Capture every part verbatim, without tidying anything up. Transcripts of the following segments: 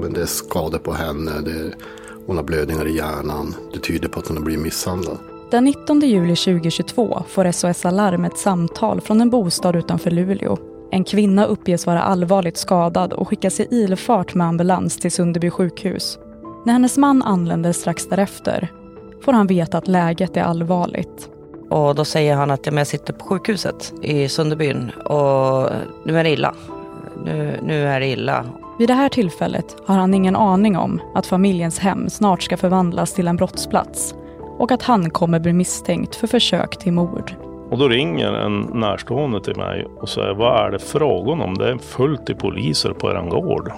men det är skador på henne, det är, hon har blödningar i hjärnan. Det tyder på att hon har blivit misshandlad. Den nittonde juli tjugohundratjugotvå får S O S Alarm ett samtal från en bostad utanför Luleå. En kvinna uppges vara allvarligt skadad och skickas i ilfart med ambulans till Sunderby sjukhus. När hennes man anländer strax därefter får han veta att läget är allvarligt. Och då säger han att jag sitter på sjukhuset i Sunderbyn och nu är det illa. Nu, nu är det illa. Vid det här tillfället har han ingen aning om att familjens hem snart ska förvandlas till en brottsplats och att han kommer bli misstänkt för försök till mord. Och då ringer en närstående till mig och säger, vad är det frågan om? Det är fullt i poliser på eran gård.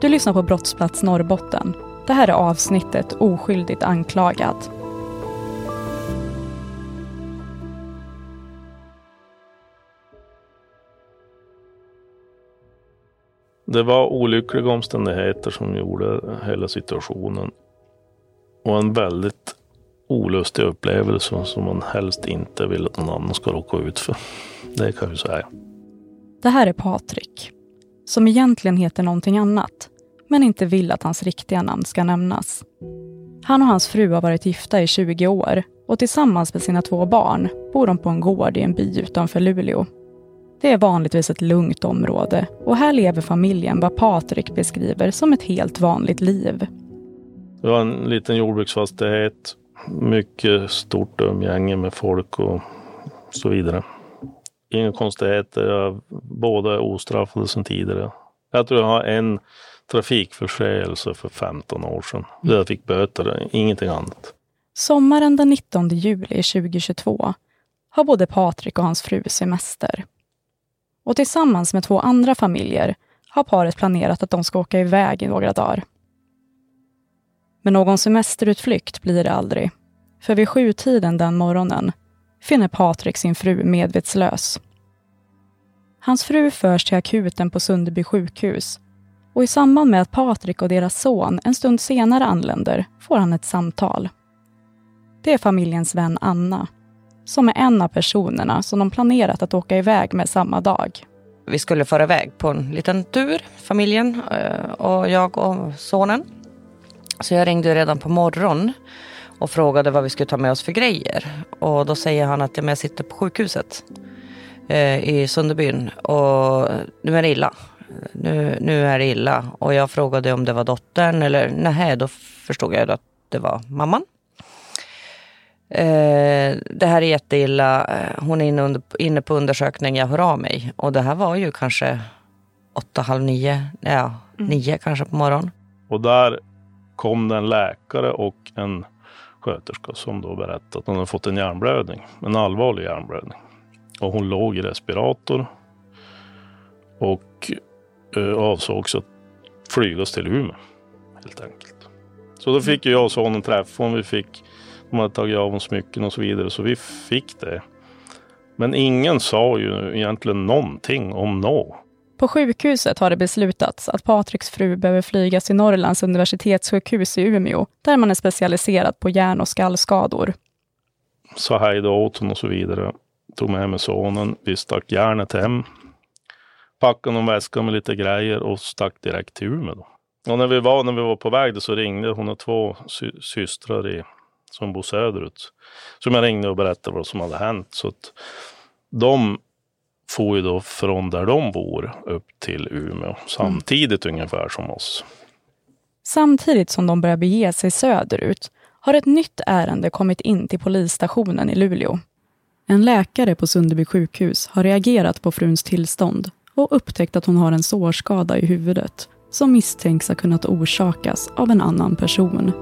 Du lyssnar på Brottsplats Norrbotten. Det här är avsnittet Oskyldigt anklagad. Det var olyckliga omständigheter som gjorde hela situationen. Och en väldigt olustig upplevelse som man helst inte vill att någon annan ska råka ut för. Det kan jag säga. Det här är Patrik, som egentligen heter någonting annat, men inte vill att hans riktiga namn ska nämnas. Han och hans fru har varit gifta i tjugo år och tillsammans med sina två barn bor de på en gård i en by utanför Luleå. Det är vanligtvis ett lugnt område och här lever familjen vad Patrik beskriver som ett helt vanligt liv. Det var en liten jordbruksfastighet, mycket stort umgänge med folk och så vidare. Ingen konstigheter, båda är ostraffade som tidigare. Jag tror jag har en trafikförseelse för femton år sedan. Jag fick böter, ingenting annat. Sommaren den nittonde juli tjugohundratjugotvå har både Patrik och hans fru semester. Och tillsammans med två andra familjer har paret planerat att de ska åka iväg i några dagar. Men någon semesterutflykt blir det aldrig. För vid sjutiden den morgonen finner Patrik sin fru medvetslös. Hans fru förs till akuten på Sunderby sjukhus. Och i samband med att Patrik och deras son en stund senare anländer får han ett samtal. Det är familjens vän Anna, som är en av personerna som de planerat att åka iväg med samma dag. Vi skulle föra iväg på en liten tur, familjen och jag och sonen. Så jag ringde redan på morgon och frågade vad vi skulle ta med oss för grejer. Och då säger han att jag sitter på sjukhuset i Sunderbyn och nu är det illa. Nu, nu är det illa. Och jag frågade om det var dottern eller nej, då förstod jag att det var mamman. Eh, det här är jätteilla. Hon är inne, under, inne på undersökning, jag hör av mig. Och det här var ju kanske åtta, halv nio, ja, mm. nio kanske på morgon. Och där kom det en läkare och en sköterska som då berättade att hon hade fått en hjärnblödning, en allvarlig hjärnblödning. Och hon låg i respirator och eh, avsågs att flygas till Umeå, helt enkelt. Så då fick jag och sonen träffa hon, vi fick de hade tagit av hon smycken och så vidare, så vi fick det. Men ingen sa ju egentligen någonting om nå. På sjukhuset har det beslutats att Patriks fru behöver flygas till Norrlands universitetssjukhus i Umeå, där man är specialiserad på hjärn- och skallskador. Så hej då åt hon och så vidare. Tog med med sonen, vi stack järnet hem. Packade någon väska med lite grejer och stack direkt till Umeå. Då. Och när vi var, när vi var på väg då så ringde hon och två sy- systrar i som bor söderut. Så jag ringde och berättade vad som hade hänt. Så att de får ju då från där de bor upp till Umeå. Samtidigt mm. ungefär som oss. Samtidigt som de börjar bege sig söderut har ett nytt ärende kommit in till polisstationen i Luleå. En läkare på Sunderby sjukhus har reagerat på fruns tillstånd och upptäckt att hon har en sårskada i huvudet som misstänks ha kunnat orsakas av en annan person.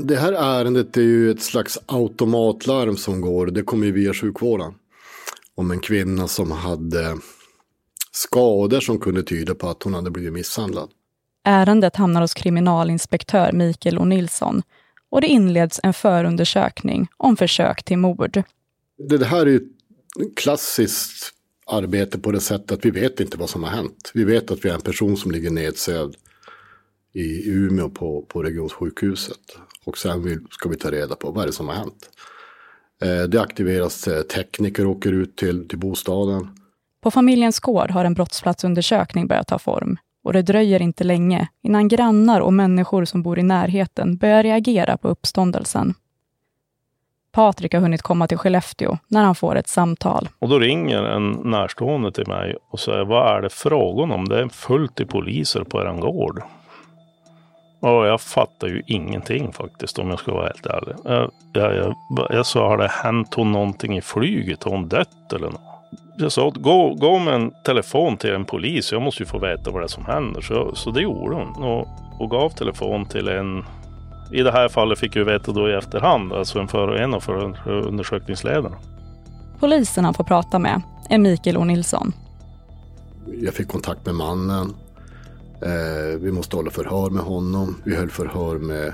Det här ärendet är ju ett slags automatlarm som går. Det kommer ju via sjukvården. Om en kvinna som hade skador som kunde tyda på att hon hade blivit misshandlad. Ärendet hamnar hos kriminalinspektör Mikael O. Nilsson. Och det inleds en förundersökning om försök till mord. Det här är ju klassiskt arbete på det sättet att vi vet inte vad som har hänt. Vi vet att vi är en person som ligger nedsövd i Umeå på, på Regionssjukhuset. Och sen vill, ska vi ta reda på vad det som har hänt. Det aktiveras tekniker och åker ut till, till bostaden. På familjens gård har en brottsplatsundersökning börjat ta form. Och det dröjer inte länge innan grannar och människor som bor i närheten börjar reagera på uppståndelsen. Patrik har hunnit komma till Skellefteå när han får ett samtal. Och då ringer en närstående till mig och säger, vad är det frågan om? Det är fullt i poliser på er gård. Och jag fattar ju ingenting faktiskt, om jag ska vara helt ärlig. Jag, jag, jag, jag sa, har det hänt hon någonting i flyget? Har hon dött eller något? Jag sa, gå, gå med en telefon till en polis. Jag måste ju få veta vad det är som händer. Så, så det gjorde hon. Och, och gav telefon till en... I det här fallet fick jag veta då i efterhand. Alltså en, för, en av förundersökningsledarna. Polisen han får prata med är Mikael O. Nilsson. Jag fick kontakt med mannen. Eh, vi måste hålla förhör med honom. Vi höll förhör med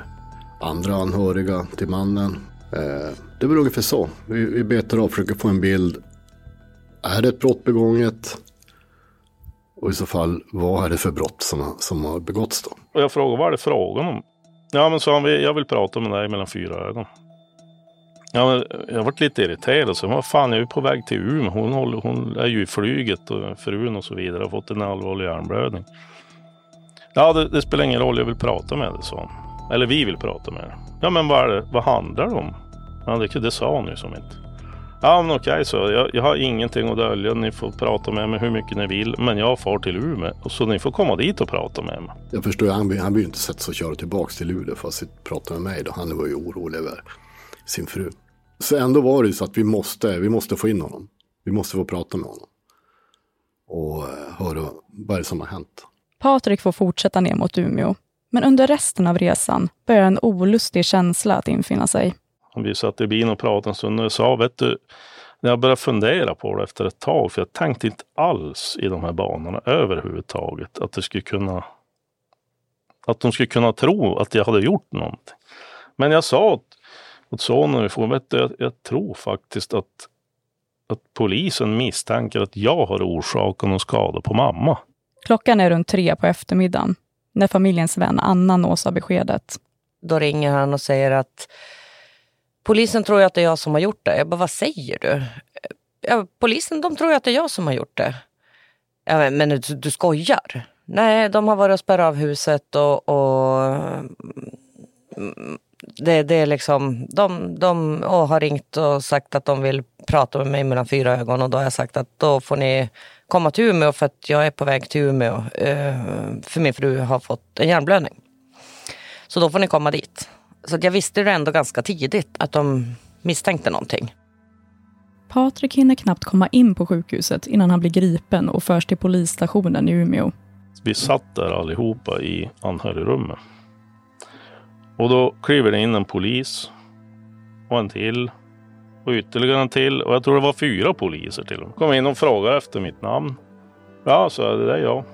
andra anhöriga till mannen. Eh, det var ungefär så. Vi, vi betar av, försöker få en bild. Är det ett brott begånget? Och i så fall, vad är det för brott som, som har begåtts då? Och jag frågar, vad är det frågan om? Ja, men så han, jag vill prata med dig mellan fyra ögon. Ja, men jag varit lite irriterad. Så, vad fan, jag är ju på väg till Umeå. Hon, håller, hon är ju i flyget och frun och så vidare. Har fått en allvarlig hjärnblödning. Ja, det, det spelar ingen roll. Jag vill prata med dig, så. Eller vi vill prata med dig. Ja, men vad, är det, vad handlar det om? Ja, det, det sa hon ju som inte. Ja, men okej, så jag, jag har ingenting att dölja. Ni får prata med mig hur mycket ni vill. Men jag far till Umeå, och så ni får komma dit och prata med mig. Jag förstår, han, han vill ju inte sätta sig och köra tillbaka till Luleå för att prata med mig. Då. Han var ju orolig över sin fru. Så ändå var det ju så att vi måste, vi måste få in honom. Vi måste få prata med honom. Och höra vad det som har hänt. Patrik får fortsätta ner mot Umeå. Men under resten av resan börjar en olustig känsla att infinna sig. Vi satt i bilen och pratade en stund och jag sa, vet du, när jag började fundera på det efter ett tag, för jag tänkte inte alls i de här banorna överhuvudtaget att det skulle kunna att de skulle kunna tro att jag hade gjort någonting. Men jag sa åt, åt sonen, vi får, vet du, jag, jag tror faktiskt att, att polisen misstänker att jag har orsakat någon skada på mamma. Klockan är runt tre på eftermiddagen när familjens vän Anna nås av beskedet. Då ringer han och säger att polisen tror att det är jag som har gjort det. Jag bara, vad säger du? Ja, polisen, de tror att det är jag som har gjort det. Ja, men du, du skojar. Nej, de har varit och spärrat av huset och, och det, det är liksom, de, de har ringt och sagt att de vill prata med mig mellan fyra ögon, och då har jag sagt att då får ni komma till Umeå för att jag är på väg till Umeå för min fru har fått en hjärnblödning. Så då får ni komma dit. Så att jag visste det ändå ganska tidigt att de misstänkte någonting. Patrik hinner knappt komma in på sjukhuset innan han blir gripen och förs till polisstationen i Umeå. Vi satt där allihopa i anhörigrummet. Och då kliver det in en polis och en till och ytterligare en till. Och jag tror det var fyra poliser till. Kom in och frågade efter mitt namn. Ja, så det är jag.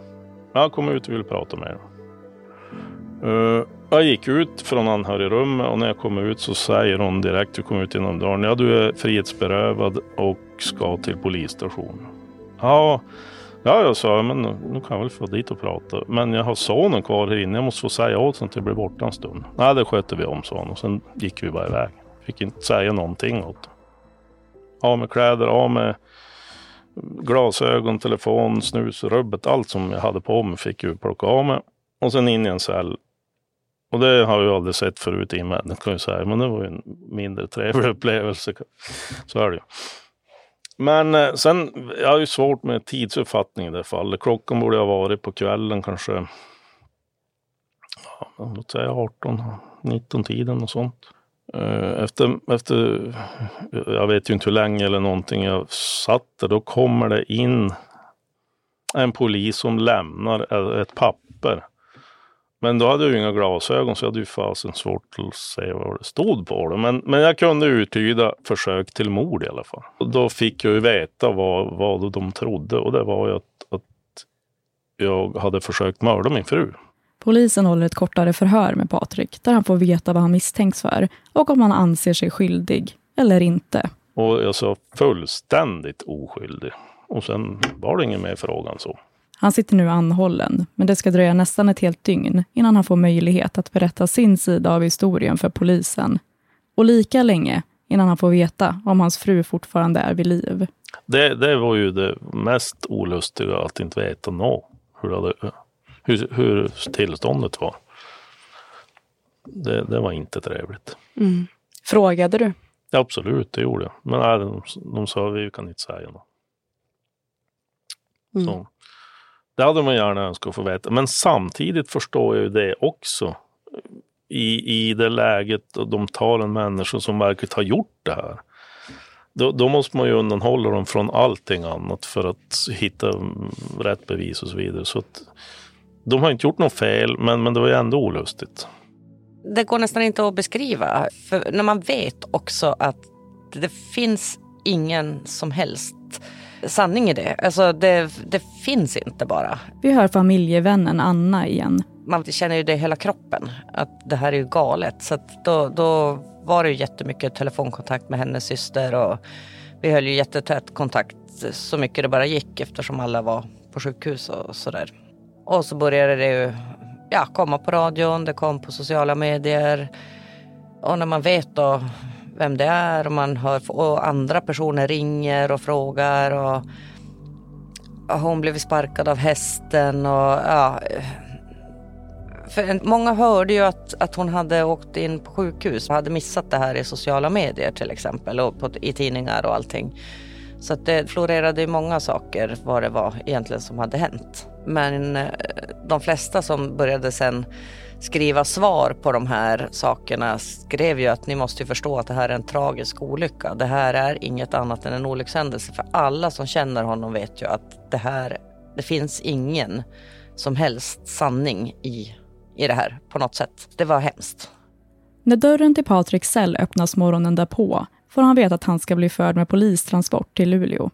Jag kom ut och ville prata med er. Uh, Jag gick ut från anhörigrum och när jag kom ut så säger hon direkt, du kom ut genom dörren, ja, du är frihetsberövad och ska till polisstationen. Ja, ja, jag sa, men nu kan jag väl få dit och prata. Men jag har sonen kvar här inne, jag måste få säga åt så att jag blir borta en stund. Nej, det sköter vi om, sa hon, och sen gick vi bara iväg. Fick inte säga någonting åt. Ja, med kläder, ja, med glasögon, telefon, snus, rubbet, allt som jag hade på mig fick jag plocka av mig. Och sen in i en cell. Och det har jag aldrig sett förut i männen, kan jag säga. Men det var ju en mindre trevlig upplevelse. Så är det ju. Men sen, jag har ju svårt med tidsuppfattning i det fallet. Klockan borde ha varit på kvällen kanske, ja, låt säga arton nitton-tiden och sånt. Efter, efter, jag vet ju inte hur länge eller någonting jag satt där, då kommer det in en polis som lämnar ett papper. Men då hade jag ju inga glasögon så jag hade ju fasen svårt att se vad det stod på det. Men, men jag kunde uttyda försök till mord i alla fall. Och då fick jag ju veta vad, vad de trodde, och det var ju att, att jag hade försökt mörda min fru. Polisen håller ett kortare förhör med Patrik där han får veta vad han misstänks för och om han anser sig skyldig eller inte. Och jag sa fullständigt oskyldig. Och sen var det ingen mer frågan så. Han sitter nu anhållen, men det ska dröja nästan ett helt dygn innan han får möjlighet att berätta sin sida av historien för polisen. Och lika länge innan han får veta om hans fru fortfarande är vid liv. Det, det var ju det mest olustiga, att inte veta nå hur, hur, hur tillståndet var. Det, det var inte trevligt. Mm. Frågade du? Ja, absolut, det gjorde jag. Men nej, de, de sa vi kan inte säga något. Mm. Så, det hade man gärna önskat att få veta. Men samtidigt förstår jag ju det också. I, i det läget och de talen människor som verkligen har gjort det här. Då, då måste man ju undanhålla dem från allting annat för att hitta rätt bevis och så vidare. Så att, de har inte gjort något fel, men, men det var ju ändå olustigt. Det går nästan inte att beskriva. För när man vet också att det finns ingen som helst sanning i det. Alltså det, det finns inte bara. Vi hör familjevännen Anna igen. Man känner ju det i hela kroppen. Att det här är ju galet. Så att då, då var det ju jättemycket telefonkontakt med hennes syster. Och vi höll ju jättetät kontakt så mycket det bara gick. Eftersom alla var på sjukhus och sådär. Och så började det ju... Ja, komma på radion, det kom på sociala medier. Och när man vet då vem det är och man hör och andra personer ringer och frågar och, och hon blev sparkad av hästen och ja. För många hörde ju att, att hon hade åkt in på sjukhus och hade missat det här i sociala medier till exempel och på, i tidningar och allting. Så att det florerade ju många saker vad det var egentligen som hade hänt. Men de flesta som började sen skriva svar på de här sakerna skrev ju att ni måste ju förstå att det här är en tragisk olycka. Det här är inget annat än en olyckshändelse. För alla som känner honom vet ju att det här, det finns ingen som helst sanning i, i det här på något sätt. Det var hemskt. När dörren till Patrick cell öppnas morgonen därpå får han veta att han ska bli förd med polistransport till Luleå.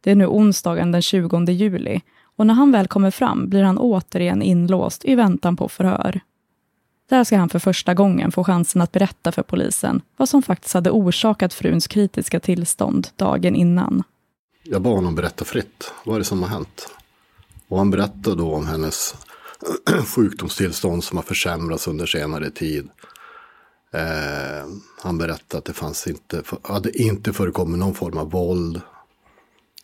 Det är nu onsdagen den tjugonde juli. Och när han väl kommer fram blir han återigen inlåst i väntan på förhör. Där ska han för första gången få chansen att berätta för polisen vad som faktiskt hade orsakat fruns kritiska tillstånd dagen innan. Jag bad honom berätta fritt. Vad är det som har hänt? Och han berättade då om hennes sjukdomstillstånd som har försämrats under senare tid. Eh, han berättade att det fanns inte, hade inte förekommit någon form av våld.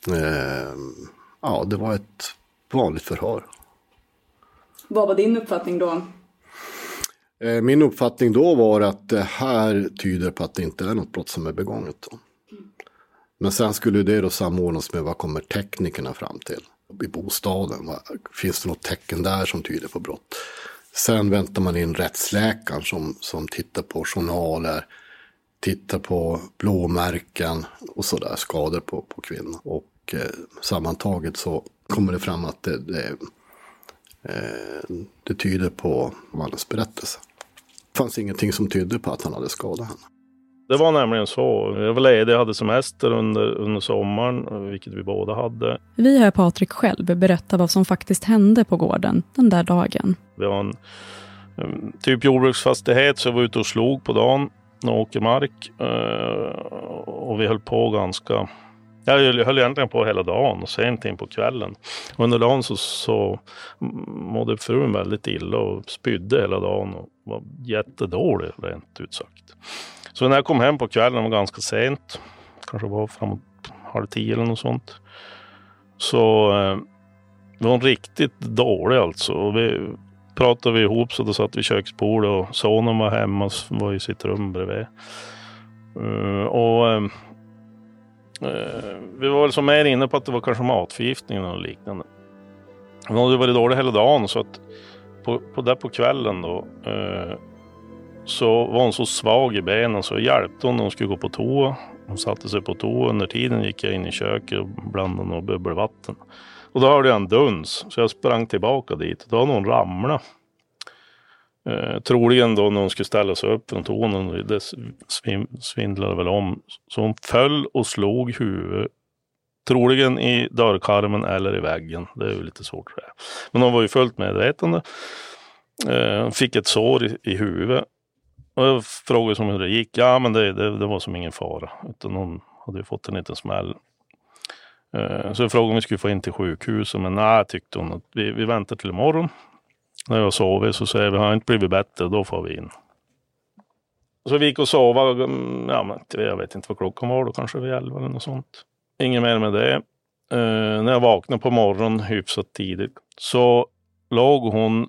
Eh, Ja, det var ett vanligt förhör. Vad var din uppfattning då? Min uppfattning då var att det här tyder på att det inte är något brott som är begånget. Men sen skulle det då samordnas med vad kommer teknikerna fram till i bostaden. Finns det något tecken där som tyder på brott? Sen väntar man in rättsläkaren som, som tittar på journaler, tittar på blåmärken och sådär, skador på, på kvinnan. Och sammantaget så kommer det fram att det, det, det tyder på mannens berättelse. Det fanns ingenting som tydde på att han hade skadat henne. Det var nämligen så. Jag var ledig, jag hade semester under, under sommaren, vilket vi båda hade. Vi hör Patrik själv berätta vad som faktiskt hände på gården den där dagen. Vi har en typ jordbruksfastighet, så jag var ute och slog på dagen, åkermark, och vi höll på ganska... Jag höll egentligen på hela dagen och sent in på kvällen. Och under dagen så, så mådde frun väldigt illa och spydde hela dagen och var jättedålig rent ut sagt. Så när jag kom hem på kvällen var ganska sent, kanske var framåt halv tio eller något sånt. Så eh, var hon riktigt dålig alltså. Och vi pratade vi ihop så då satt vi i köksbordet och sonen var hemma och var i sitt rum bredvid. Uh, och... Eh, Vi var väl som mer inne på att det var kanske matförgiftning och liknande. Men det var dåligt hela dagen, så att på, på där på kvällen då eh, så var hon så svag i benen så hjälpte hon när hon skulle gå på toa. Hon satte sig på toa. Under tiden gick jag in i köket och blandade några bubbelvatten. Och då hörde jag en duns så jag sprang tillbaka dit. Då hade hon ramlat. Eh, troligen då när hon skulle ställa sig upp från tonen, det svim- svindlade väl om, så hon föll och slog huvudet troligen i dörrkarmen eller i väggen, det är ju lite svårt det. Men hon var ju fullt medvetande, eh, hon fick ett sår i, i huvudet och jag frågade som hur det gick. Ja, men det, det, det var som ingen fara, utan hon hade ju fått en liten smäll. eh, så jag frågade om vi skulle få in till sjukhus, men nej, tyckte hon att vi, vi väntar till imorgon. När jag sover så säger vi, har inte blivit bättre, då får vi in. Så vi gick och sova, ja, men jag vet inte vad klockan var då, kanske vid elva eller något sånt. Inget mer med det. Eh, när jag vaknade på morgonen hyfsat tidigt så låg hon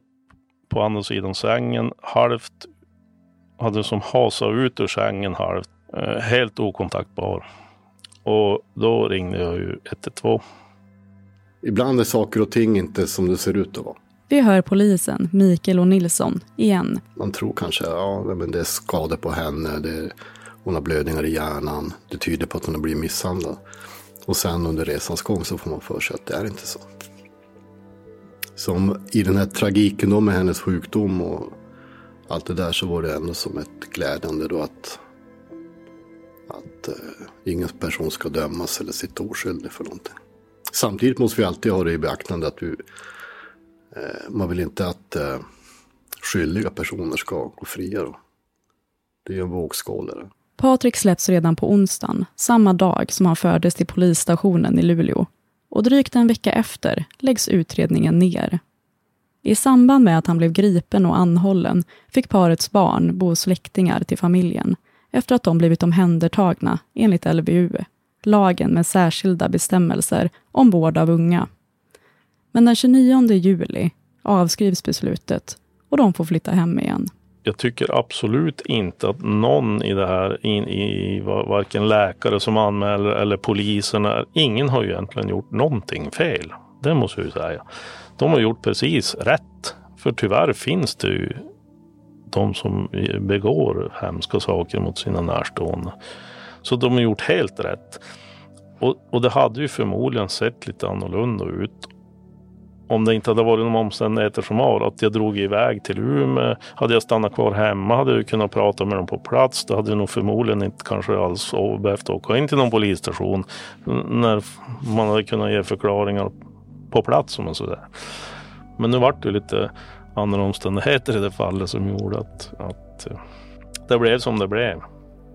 på andra sidan sängen halvt, hade som hasat ut ur sängen halvt, eh, helt okontaktbar. Och då ringde jag ju ett ett två. Ibland är saker och ting inte som det ser ut att vara. Vi hör polisen, Mikael O. Nilsson, igen. Man tror kanske, ja, men det är skador på henne, det är, hon har blödningar i hjärnan, det tyder på att hon har blivit misshandlad. Och sen under resans gång så får man för sig att det är inte så. Som i den här tragiken då med hennes sjukdom och allt det där, så var det ändå som ett glädjande då att, att eh, ingen person ska dömas eller sitta oskyldig för någonting. Samtidigt måste vi alltid ha det i beaktande att vi, eh, man vill inte att eh, skyldiga personer ska gå fria då. Det är en vågskålare. Patrik släpps redan på onsdagen, samma dag som han fördes till polisstationen i Luleå. Och drygt en vecka efter läggs utredningen ner. I samband med att han blev gripen och anhållen fick parets barn bo släktingar till familjen efter att de blivit omhändertagna enligt L V U, lagen med särskilda bestämmelser om vård av unga. Men den tjugonionde juli avskrivs beslutet och de får flytta hem igen. Jag tycker absolut inte att någon i det här, in, i, varken läkare som anmäler eller poliserna, ingen har ju egentligen gjort någonting fel. Det måste jag ju säga. De har gjort precis rätt. För tyvärr finns det ju de som begår hemska saker mot sina närstående. Så de har gjort helt rätt. Och, och det hade ju förmodligen sett lite annorlunda ut om det inte hade varit någon omständigheter som var att jag drog iväg till Umeå. Hade jag stannat kvar hemma hade jag kunnat prata med dem på plats. Då hade jag nog förmodligen inte kanske alls behövt åka in till någon polisstation när man hade kunnat ge förklaringar på plats. Som så där. Men nu var det lite andra omständigheter i det fallet som gjorde att, att det blev som det blev.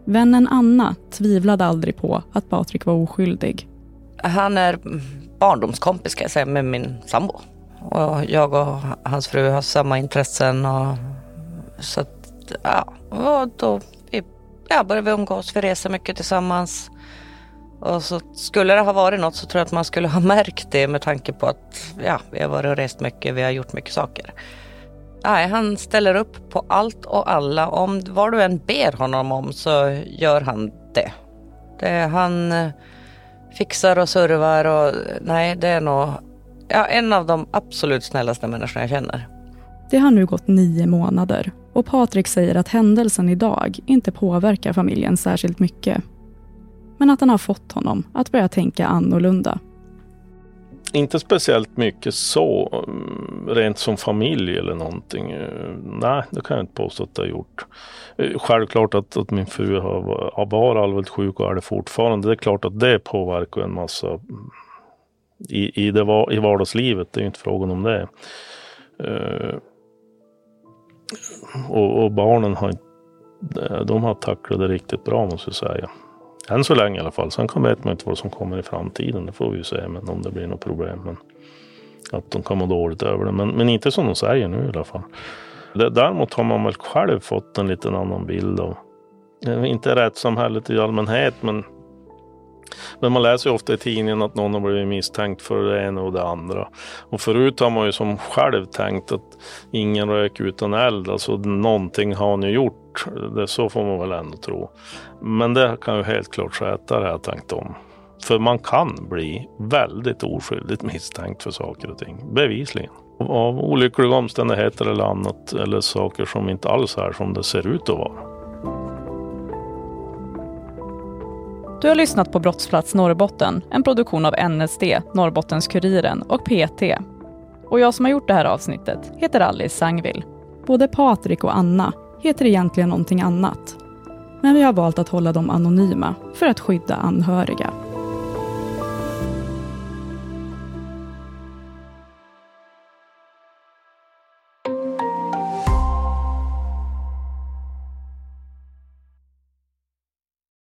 Vännen Anna tvivlade aldrig på att Patrik var oskyldig. Han är barndomskompis, ska jag säga, med min sambo. Och jag och hans fru har samma intressen. Och så att, ja, och då vi, ja, började vi umgås, vi reser mycket tillsammans. Och så skulle det ha varit något så tror jag att man skulle ha märkt det med tanke på att ja, vi har varit och rest mycket, vi har gjort mycket saker. Nej, han ställer upp på allt och alla. Om vad du än ber honom om så gör han det. Det han fixar och servar och nej, det är nog ja, en av de absolut snällaste människorna jag känner. Det har nu gått nio månader och Patrik säger att händelsen idag inte påverkar familjen särskilt mycket. Men att den har fått honom att börja tänka annorlunda. Inte speciellt mycket så, rent som familj eller någonting. Nej, det kan jag inte påstå att det har gjort. Självklart att, att min fru har bara allvarligt sjuk och är det fortfarande. Det är klart att det påverkar en massa i, i, det, i vardagslivet. Det är ju inte frågan om det. Och, och barnen har, de har tacklat det riktigt bra, måste jag säga. Än så länge i alla fall. Sen vet man inte vad som kommer i framtiden. Det får vi ju säga, men om det blir något problem. Men att de kommer dåligt över det. Men, men inte som de säger nu i alla fall. Det, däremot har man väl själv fått en liten annan bild av. Inte rättssamhället i allmänhet. Men, men man läser ju ofta i tidningen att någon har blivit misstänkt för det ena och det andra. Och förut har man ju som själv tänkt att ingen rök utan eld. Alltså någonting har ni gjort. Det, så får man väl ändå tro. Men det kan ju helt klart skäta det här tänkt om. För man kan bli väldigt oskyldigt misstänkt för saker och ting. Bevisligen. Av olyckliga omständigheter eller annat. Eller saker som inte alls är som det ser ut att vara. Du har lyssnat på Brottsplats Norrbotten. En produktion av N S D, Norrbottens Kuriren och P T. Och jag som har gjort det här avsnittet heter Alice Sangvill. Både Patrik och Anna heter egentligen någonting annat. Men vi har valt att hålla dem anonyma för att skydda anhöriga.